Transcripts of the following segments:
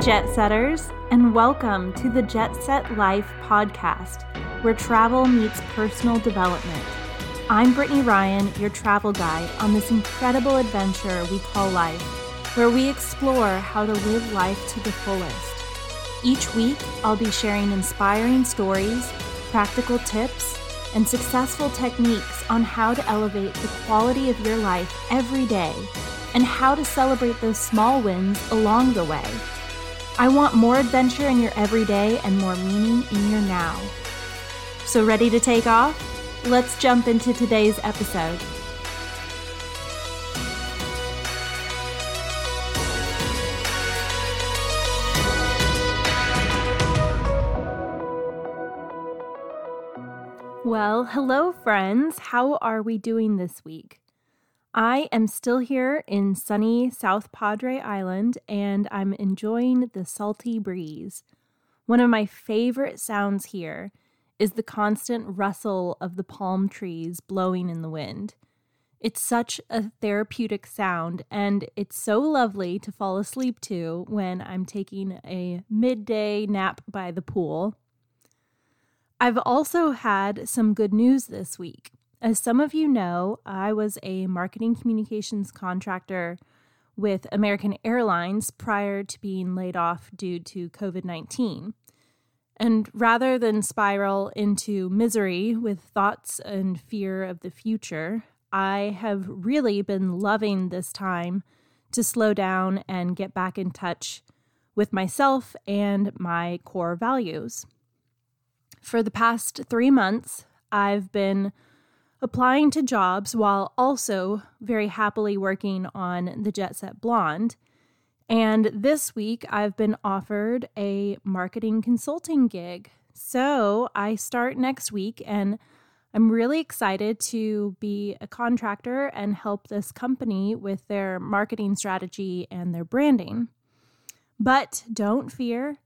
Jet Setters, and welcome to the Jet Set Life podcast, where travel meets personal development. I'm Brittany Ryan, your travel guide on this incredible adventure we call life, where we explore how to live life to the fullest. Each week, I'll be sharing inspiring stories, practical tips, and successful techniques on how to elevate the quality of your life every day and how to celebrate those small wins along the way. I want more adventure in your everyday and more meaning in your now. So ready to take off? Let's jump into today's episode. Well, hello friends. How are we doing this week? I am still here in sunny South Padre Island, and I'm enjoying the salty breeze. One of my favorite sounds here is the constant rustle of the palm trees blowing in the wind. It's such a therapeutic sound, and it's so lovely to fall asleep to when I'm taking a midday nap by the pool. I've also had some good news this week. As some of you know, I was a marketing communications contractor with American Airlines prior to being laid off due to COVID-19. And rather than spiral into misery with thoughts and fear of the future, I have really been loving this time to slow down and get back in touch with myself and my core values. For the past 3 months, I've been applying to jobs while also very happily working on the Jet Set Blonde. And this week, I've been offered a marketing consulting gig. So I start next week, and I'm really excited to be a contractor and help this company with their marketing strategy and their branding. But don't fear.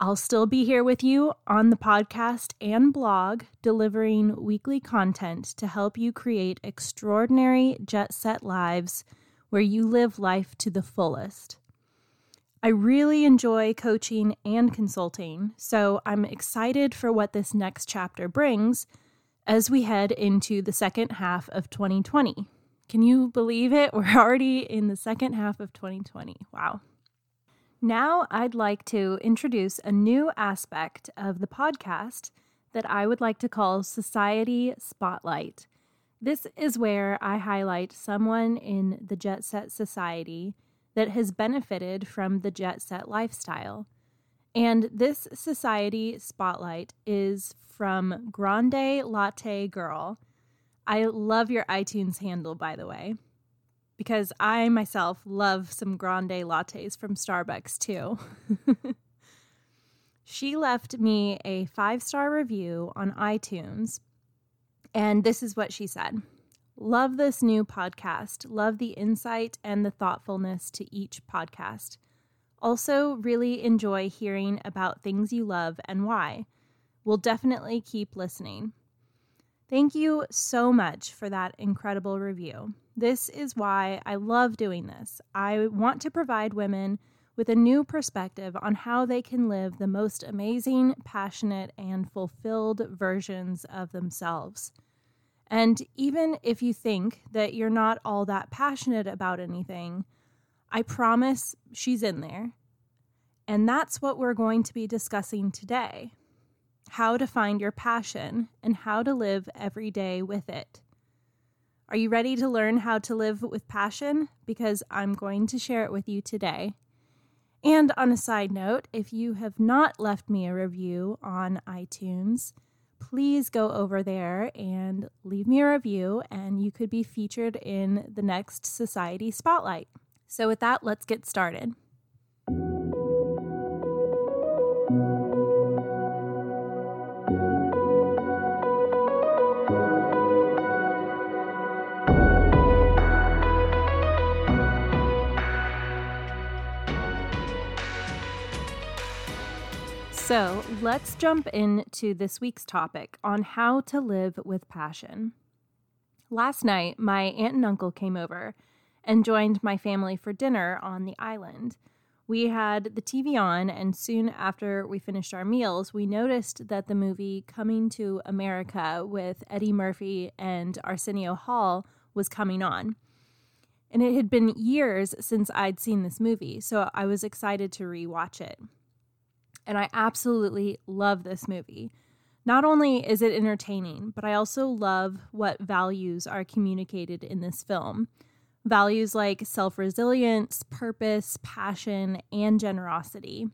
I'll still be here with you on the podcast and blog, delivering weekly content to help you create extraordinary jet set lives where you live life to the fullest. I really enjoy coaching and consulting, so I'm excited for what this next chapter brings as we head into the second half of 2020. Can you believe it? We're already in the second half of 2020. Wow. Now I'd like to introduce a new aspect of the podcast that I would like to call Society Spotlight. This is where I highlight someone in the Jet Set Society that has benefited from the Jet Set lifestyle. And this Society Spotlight is from Grande Latte Girl. I love your iTunes handle, by the way, because I myself love some grande lattes from Starbucks too. She left me a 5-star review on iTunes, and this is what she said. Love this new podcast. Love the insight and the thoughtfulness to each podcast. Also really enjoy hearing about things you love and why. We'll definitely keep listening. Thank you so much for that incredible review. This is why I love doing this. I want to provide women with a new perspective on how they can live the most amazing, passionate, and fulfilled versions of themselves. And even if you think that you're not all that passionate about anything, I promise she's in there. And that's what we're going to be discussing today: how to find your passion and how to live every day with it. Are you ready to learn how to live with passion? Because I'm going to share it with you today. And on a side note, if you have not left me a review on iTunes, please go over there and leave me a review, and you could be featured in the next Society Spotlight. So with that, let's get started. So let's jump into this week's topic on how to live with passion. Last night, my aunt and uncle came over and joined my family for dinner on the island, We had the TV on, and soon after we finished our meals, we noticed that the movie Coming to America with Eddie Murphy and Arsenio Hall was coming on. And it had been years since I'd seen this movie, so I was excited to rewatch it. And I absolutely love this movie. Not only is it entertaining, but I also love what values are communicated in this film. Values like self-resilience, purpose, passion, and generosity.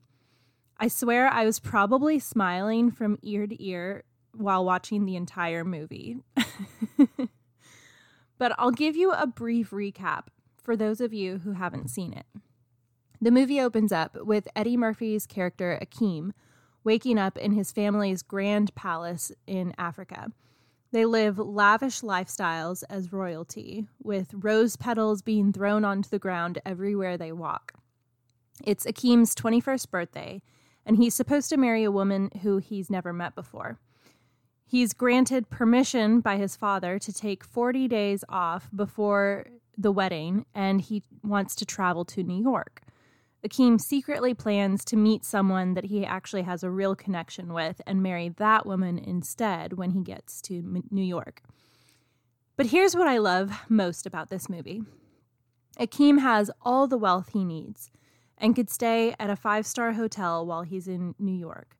I swear I was probably smiling from ear to ear while watching the entire movie. But I'll give you a brief recap for those of you who haven't seen it. The movie opens up with Eddie Murphy's character Akeem waking up in his family's grand palace in Africa. They live lavish lifestyles as royalty, with rose petals being thrown onto the ground everywhere they walk. It's Akeem's 21st birthday, and he's supposed to marry a woman who he's never met before. He's granted permission by his father to take 40 days off before the wedding, and he wants to travel to New York. Akeem secretly plans to meet someone that he actually has a real connection with and marry that woman instead when he gets to New York. But here's what I love most about this movie. Akeem has all the wealth he needs and could stay at a five-star hotel while he's in New York.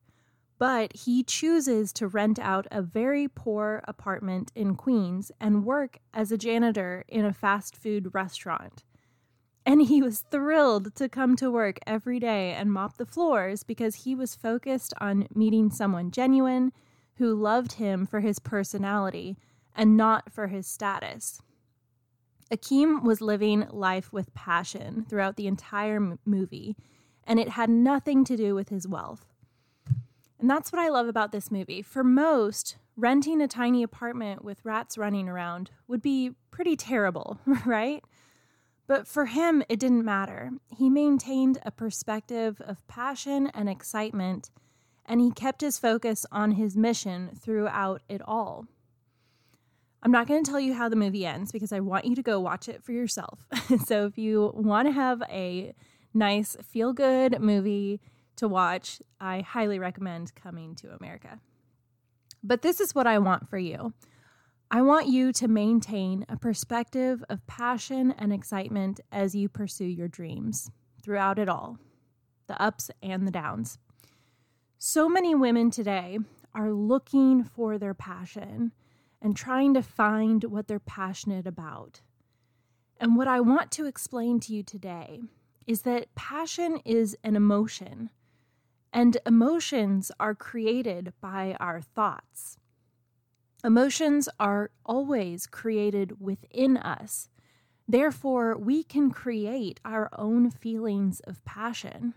But he chooses to rent out a very poor apartment in Queens and work as a janitor in a fast food restaurant. And he was thrilled to come to work every day and mop the floors because he was focused on meeting someone genuine who loved him for his personality and not for his status. Akeem was living life with passion throughout the entire movie, and it had nothing to do with his wealth. And that's what I love about this movie. For most, renting a tiny apartment with rats running around would be pretty terrible, right? But for him, it didn't matter. He maintained a perspective of passion and excitement, and he kept his focus on his mission throughout it all. I'm not going to tell you how the movie ends because I want you to go watch it for yourself. So if you want to have a nice feel-good movie to watch, I highly recommend Coming to America. But this is what I want for you. I want you to maintain a perspective of passion and excitement as you pursue your dreams throughout it all, the ups and the downs. So many women today are looking for their passion and trying to find what they're passionate about. And what I want to explain to you today is that passion is an emotion, and emotions are created by our thoughts. Emotions are always created within us. Therefore, we can create our own feelings of passion.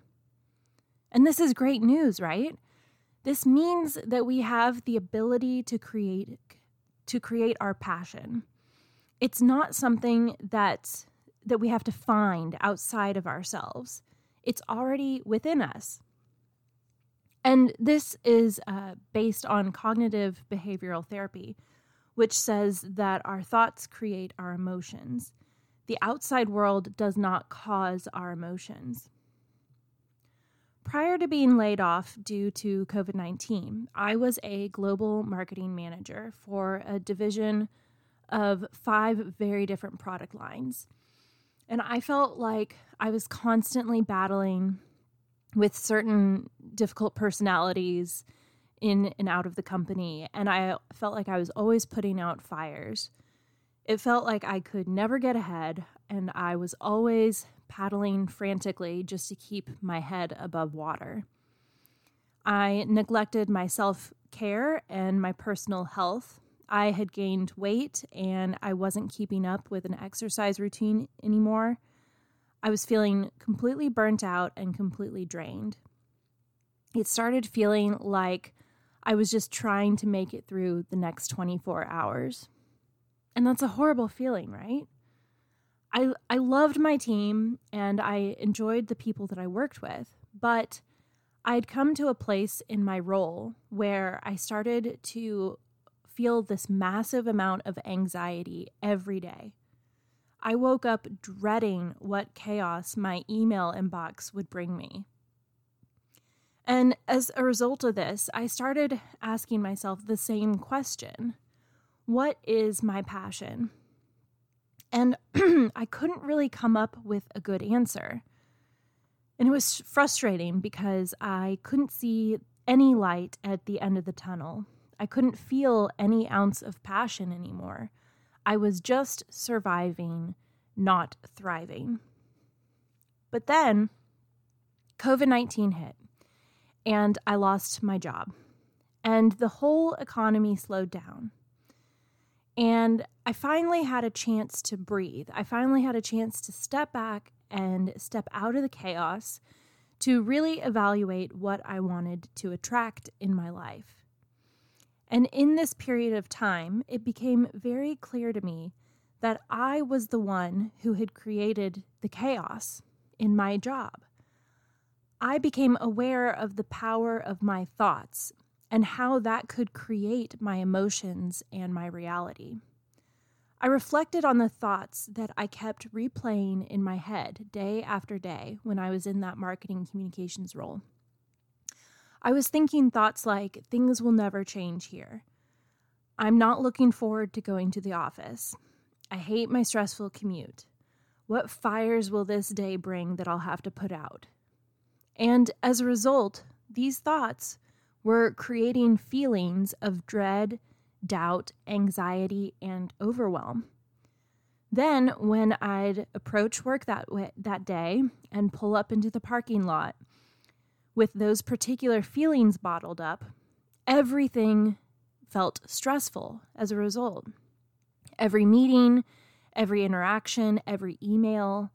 And this is great news, right? This means that we have the ability to create our passion. It's not something that we have to find outside of ourselves. It's already within us. And this is based on cognitive behavioral therapy, which says that our thoughts create our emotions. The outside world does not cause our emotions. Prior to being laid off due to COVID-19, I was a global marketing manager for a division of 5 very different product lines. And I felt like I was constantly battling with certain difficult personalities in and out of the company. And I felt like I was always putting out fires. It felt like I could never get ahead, and I was always paddling frantically just to keep my head above water. I neglected my self-care and my personal health. I had gained weight, and I wasn't keeping up with an exercise routine anymore. I was feeling completely burnt out and completely drained. It started feeling like I was just trying to make it through the next 24 hours. And that's a horrible feeling, right? I loved my team and I enjoyed the people that I worked with, but I'd come to a place in my role where I started to feel this massive amount of anxiety every day. I woke up dreading what chaos my email inbox would bring me. And as a result of this, I started asking myself the same question. What is my passion? And I couldn't really come up with a good answer. And it was frustrating because I couldn't see any light at the end of the tunnel. I couldn't feel any ounce of passion anymore. I was just surviving, not thriving. But then COVID-19 hit, and I lost my job, and the whole economy slowed down. And I finally had a chance to breathe. I finally had a chance to step back and step out of the chaos to really evaluate what I wanted to attract in my life. And in this period of time, it became very clear to me that I was the one who had created the chaos in my job. I became aware of the power of my thoughts and how that could create my emotions and my reality. I reflected on the thoughts that I kept replaying in my head day after day when I was in that marketing communications role. I was thinking thoughts like, things will never change here. I'm not looking forward to going to the office. I hate my stressful commute. What fires will this day bring that I'll have to put out? And as a result, these thoughts were creating feelings of dread, doubt, anxiety, and overwhelm. Then when I'd approach work that day and pull up into the parking lot, with those particular feelings bottled up, everything felt stressful as a result. Every meeting, every interaction, every email.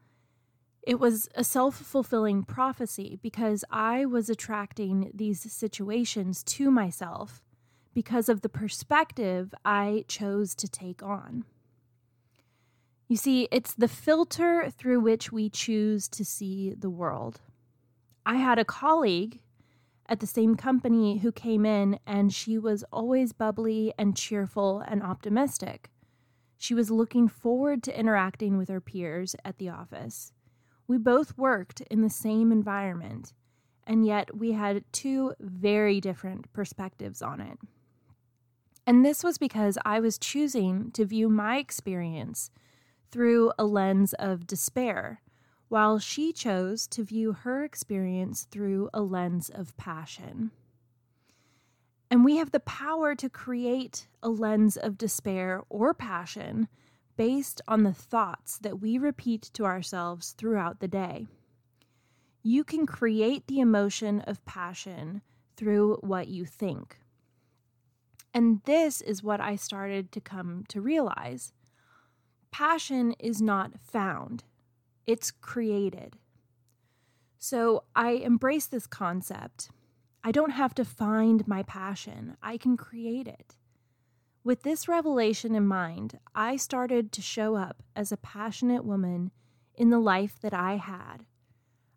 It was a self-fulfilling prophecy because I was attracting these situations to myself because of the perspective I chose to take on. You see, it's the filter through which we choose to see the world. I had a colleague at the same company who came in, and she was always bubbly and cheerful and optimistic. She was looking forward to interacting with her peers at the office. We both worked in the same environment, and yet we had two very different perspectives on it. And this was because I was choosing to view my experience through a lens of despair, while she chose to view her experience through a lens of passion. And we have the power to create a lens of despair or passion based on the thoughts that we repeat to ourselves throughout the day. You can create the emotion of passion through what you think. And this is what I started to come to realize. Passion is not found. It's created. So I embrace this concept. I don't have to find my passion. I can create it. With this revelation in mind, I started to show up as a passionate woman in the life that I had.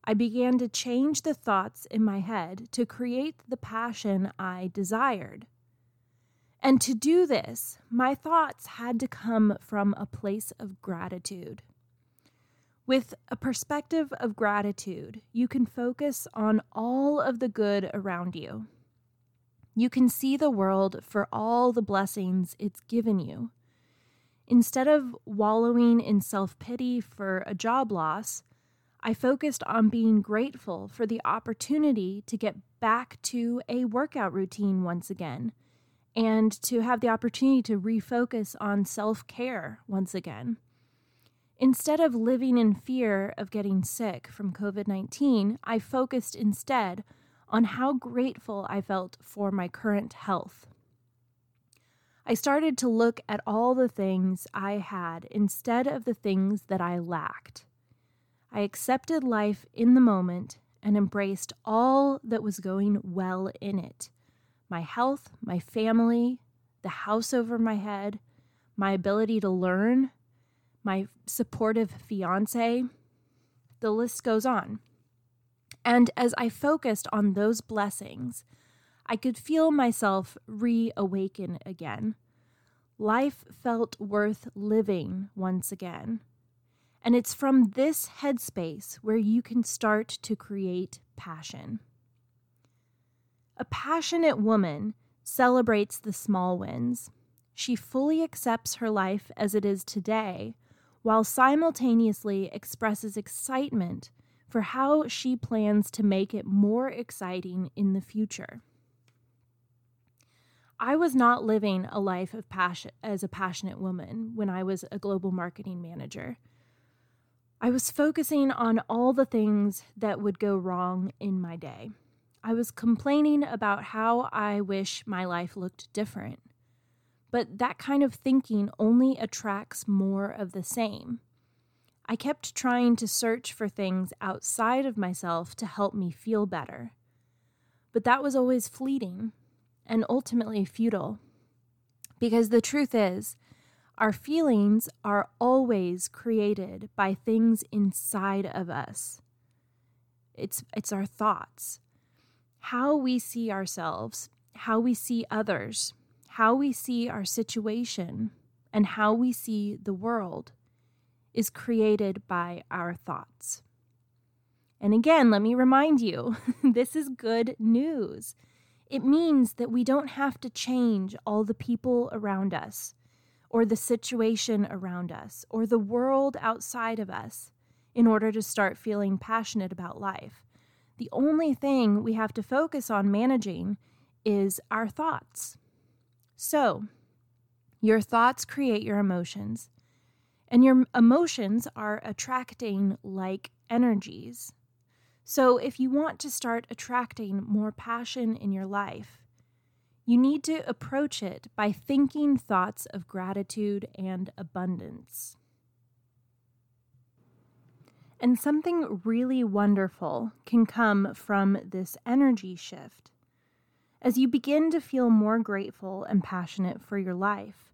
I began to change the thoughts in my head to create the passion I desired. And to do this, my thoughts had to come from a place of gratitude. With a perspective of gratitude, you can focus on all of the good around you. You can see the world for all the blessings it's given you. Instead of wallowing in self-pity for a job loss, I focused on being grateful for the opportunity to get back to a workout routine once again, and to have the opportunity to refocus on self-care once again. Instead of living in fear of getting sick from COVID-19, I focused instead on how grateful I felt for my current health. I started to look at all the things I had instead of the things that I lacked. I accepted life in the moment and embraced all that was going well in it. My health, my family, the house over my head, my ability to learn, my supportive fiance, the list goes on. And as I focused on those blessings, I could feel myself reawaken again. Life felt worth living once again. And it's from this headspace where you can start to create passion. A passionate woman celebrates the small wins. She fully accepts her life as it is today, while simultaneously expresses excitement for how she plans to make it more exciting in the future. I was not living a life of passion as a passionate woman when I was a global marketing manager. I was focusing on all the things that would go wrong in my day. I was complaining about how I wish my life looked different. But that kind of thinking only attracts more of the same. I kept trying to search for things outside of myself to help me feel better. But that was always fleeting and ultimately futile. Because the truth is, our feelings are always created by things inside of us. It's our thoughts, how we see ourselves, how we see others, how we see our situation, and how we see the world is created by our thoughts. And again, let me remind you, this is good news. It means that we don't have to change all the people around us, or the situation around us, or the world outside of us in order to start feeling passionate about life. The only thing we have to focus on managing is our thoughts. So, your thoughts create your emotions, and your emotions are attracting like energies. So, if you want to start attracting more passion in your life, you need to approach it by thinking thoughts of gratitude and abundance. And something really wonderful can come from this energy shift. As you begin to feel more grateful and passionate for your life,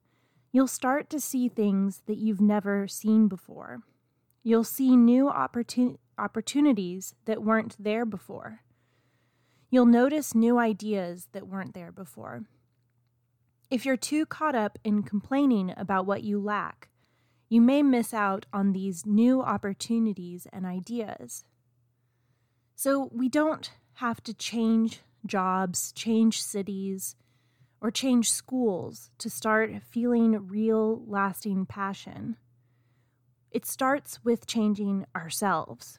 you'll start to see things that you've never seen before. You'll see new opportunities that weren't there before. You'll notice new ideas that weren't there before. If you're too caught up in complaining about what you lack, you may miss out on these new opportunities and ideas. So we don't have to change jobs, change cities, or change schools to start feeling real, lasting passion. It starts with changing ourselves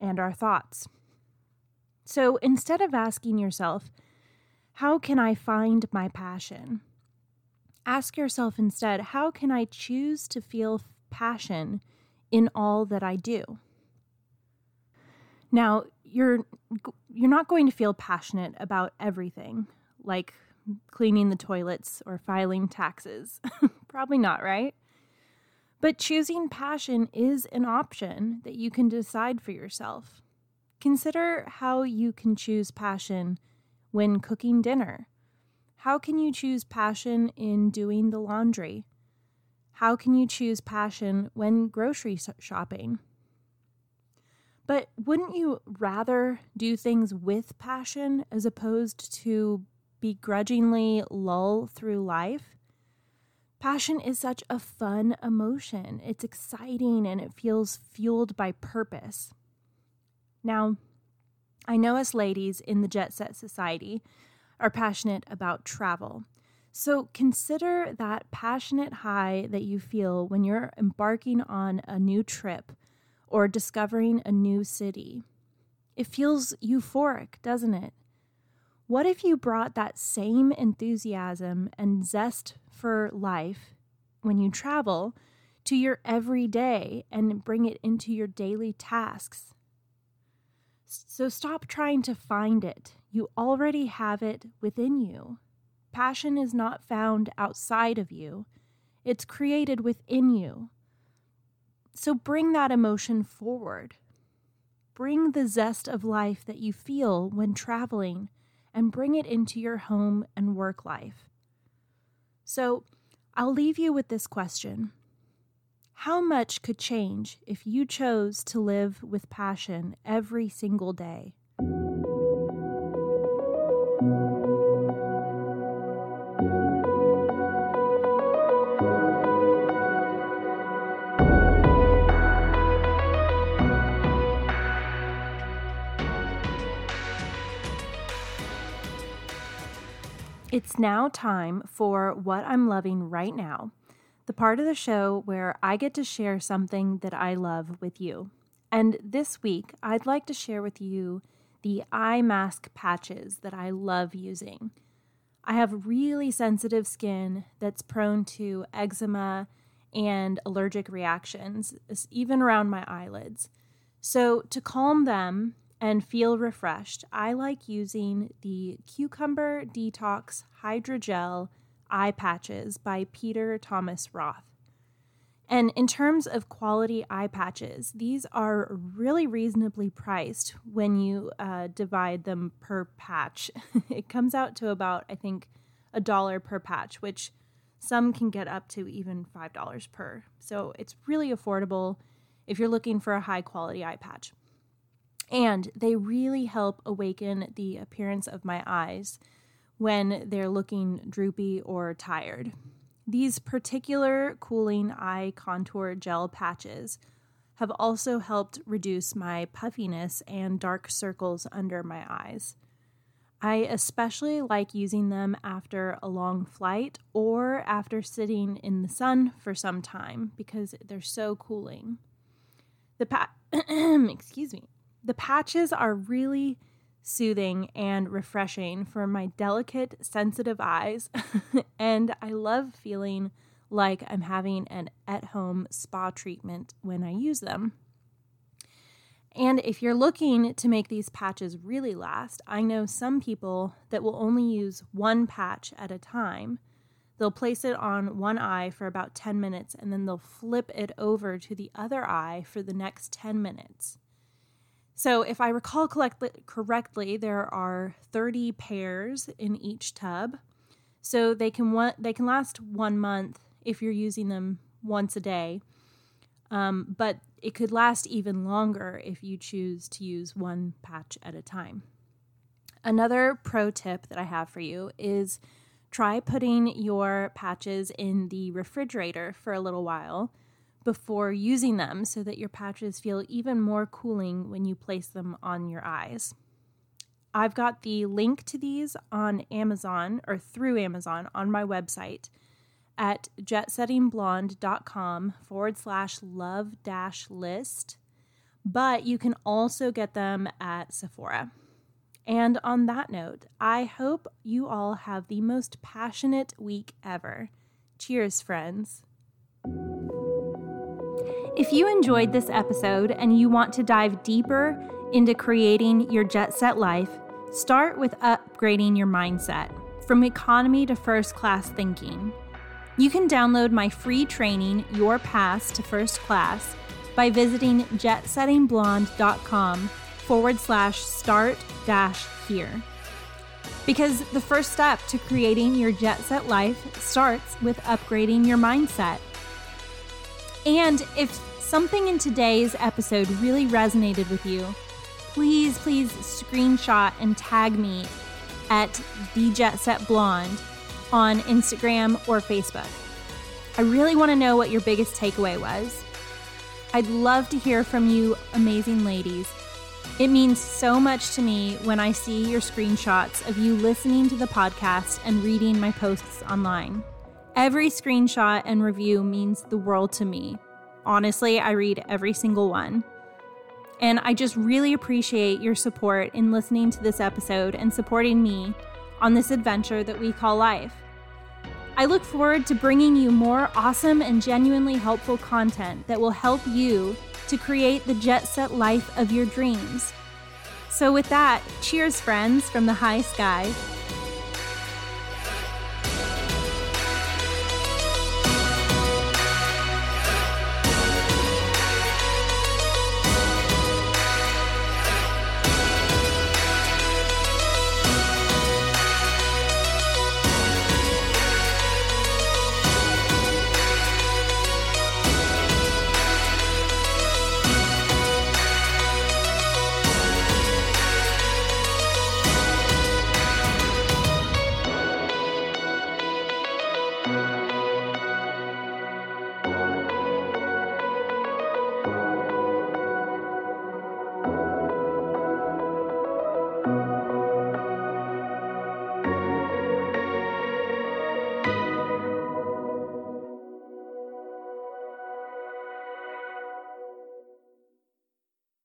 and our thoughts. So instead of asking yourself, how can I find my passion? Ask yourself instead, how can I choose to feel passion in all that I do? Now, you're not going to feel passionate about everything, like cleaning the toilets or filing taxes. Probably not, right? But choosing passion is an option that you can decide for yourself. Consider how you can choose passion when cooking dinner. How can you choose passion in doing the laundry? How can you choose passion when grocery shopping? But wouldn't you rather do things with passion as opposed to begrudgingly lull through life? Passion is such a fun emotion. It's exciting and it feels fueled by purpose. Now, I know us ladies in the Jet Set Society are passionate about travel. So consider that passionate high that you feel when you're embarking on a new trip or discovering a new city. It feels euphoric, doesn't it? What if you brought that same enthusiasm and zest for life when you travel to your everyday and bring it into your daily tasks? So stop trying to find it. You already have it within you. Passion is not found outside of you. It's created within you. So bring that emotion forward. Bring the zest of life that you feel when traveling and bring it into your home and work life. So I'll leave you with this question. How much could change if you chose to live with passion every single day? It's now time for What I'm Loving Right Now, the part of the show where I get to share something that I love with you. And this week, I'd like to share with you the eye mask patches that I love using. I have really sensitive skin that's prone to eczema and allergic reactions, even around my eyelids. So to calm them and feel refreshed, I like using the Cucumber Detox Hydrogel Eye Patches by Peter Thomas Roth. And in terms of quality eye patches, these are really reasonably priced when you divide them per patch. It comes out to about, I think, $1 per patch, which some can get up to even $5 per. So it's really affordable if you're looking for a high-quality eye patch. And they really help awaken the appearance of my eyes when they're looking droopy or tired. These particular cooling eye contour gel patches have also helped reduce my puffiness and dark circles under my eyes. I especially like using them after a long flight or after sitting in the sun for some time because they're so cooling. The patches are really soothing and refreshing for my delicate, sensitive eyes, and I love feeling like I'm having an at-home spa treatment when I use them. And if you're looking to make these patches really last, I know some people that will only use one patch at a time. They'll place it on one eye for about 10 minutes, and then they'll flip it over to the other eye for the next 10 minutes. So if I recall correctly, there are 30 pairs in each tub. So they can last 1 month if you're using them once a day. But it could last even longer if you choose to use one patch at a time. Another pro tip that I have for you is try putting your patches in the refrigerator for a little while before using them so that your patches feel even more cooling when you place them on your eyes. I've got the link to these on Amazon or through Amazon on my website at jetsettingblonde.com/love-list, but you can also get them at Sephora. And on that note, I hope you all have the most passionate week ever. Cheers, friends. If you enjoyed this episode and you want to dive deeper into creating your jet set life, start with upgrading your mindset from economy to first class thinking. You can download my free training, Your Pass to First Class, by visiting jetsettingblonde.com/start-here. Because the first step to creating your jet set life starts with upgrading your mindset. And if something in today's episode really resonated with you, please screenshot and tag me at thejetsetblonde on Instagram or Facebook. I really want to know what your biggest takeaway was. I'd love to hear from you, amazing ladies. It means so much to me when I see your screenshots of you listening to the podcast and reading my posts online. Every screenshot and review means the world to me. Honestly, I read every single one. And I just really appreciate your support in listening to this episode and supporting me on this adventure that we call life. I look forward to bringing you more awesome and genuinely helpful content that will help you to create the jet set life of your dreams. So with that, cheers, friends, from the high sky.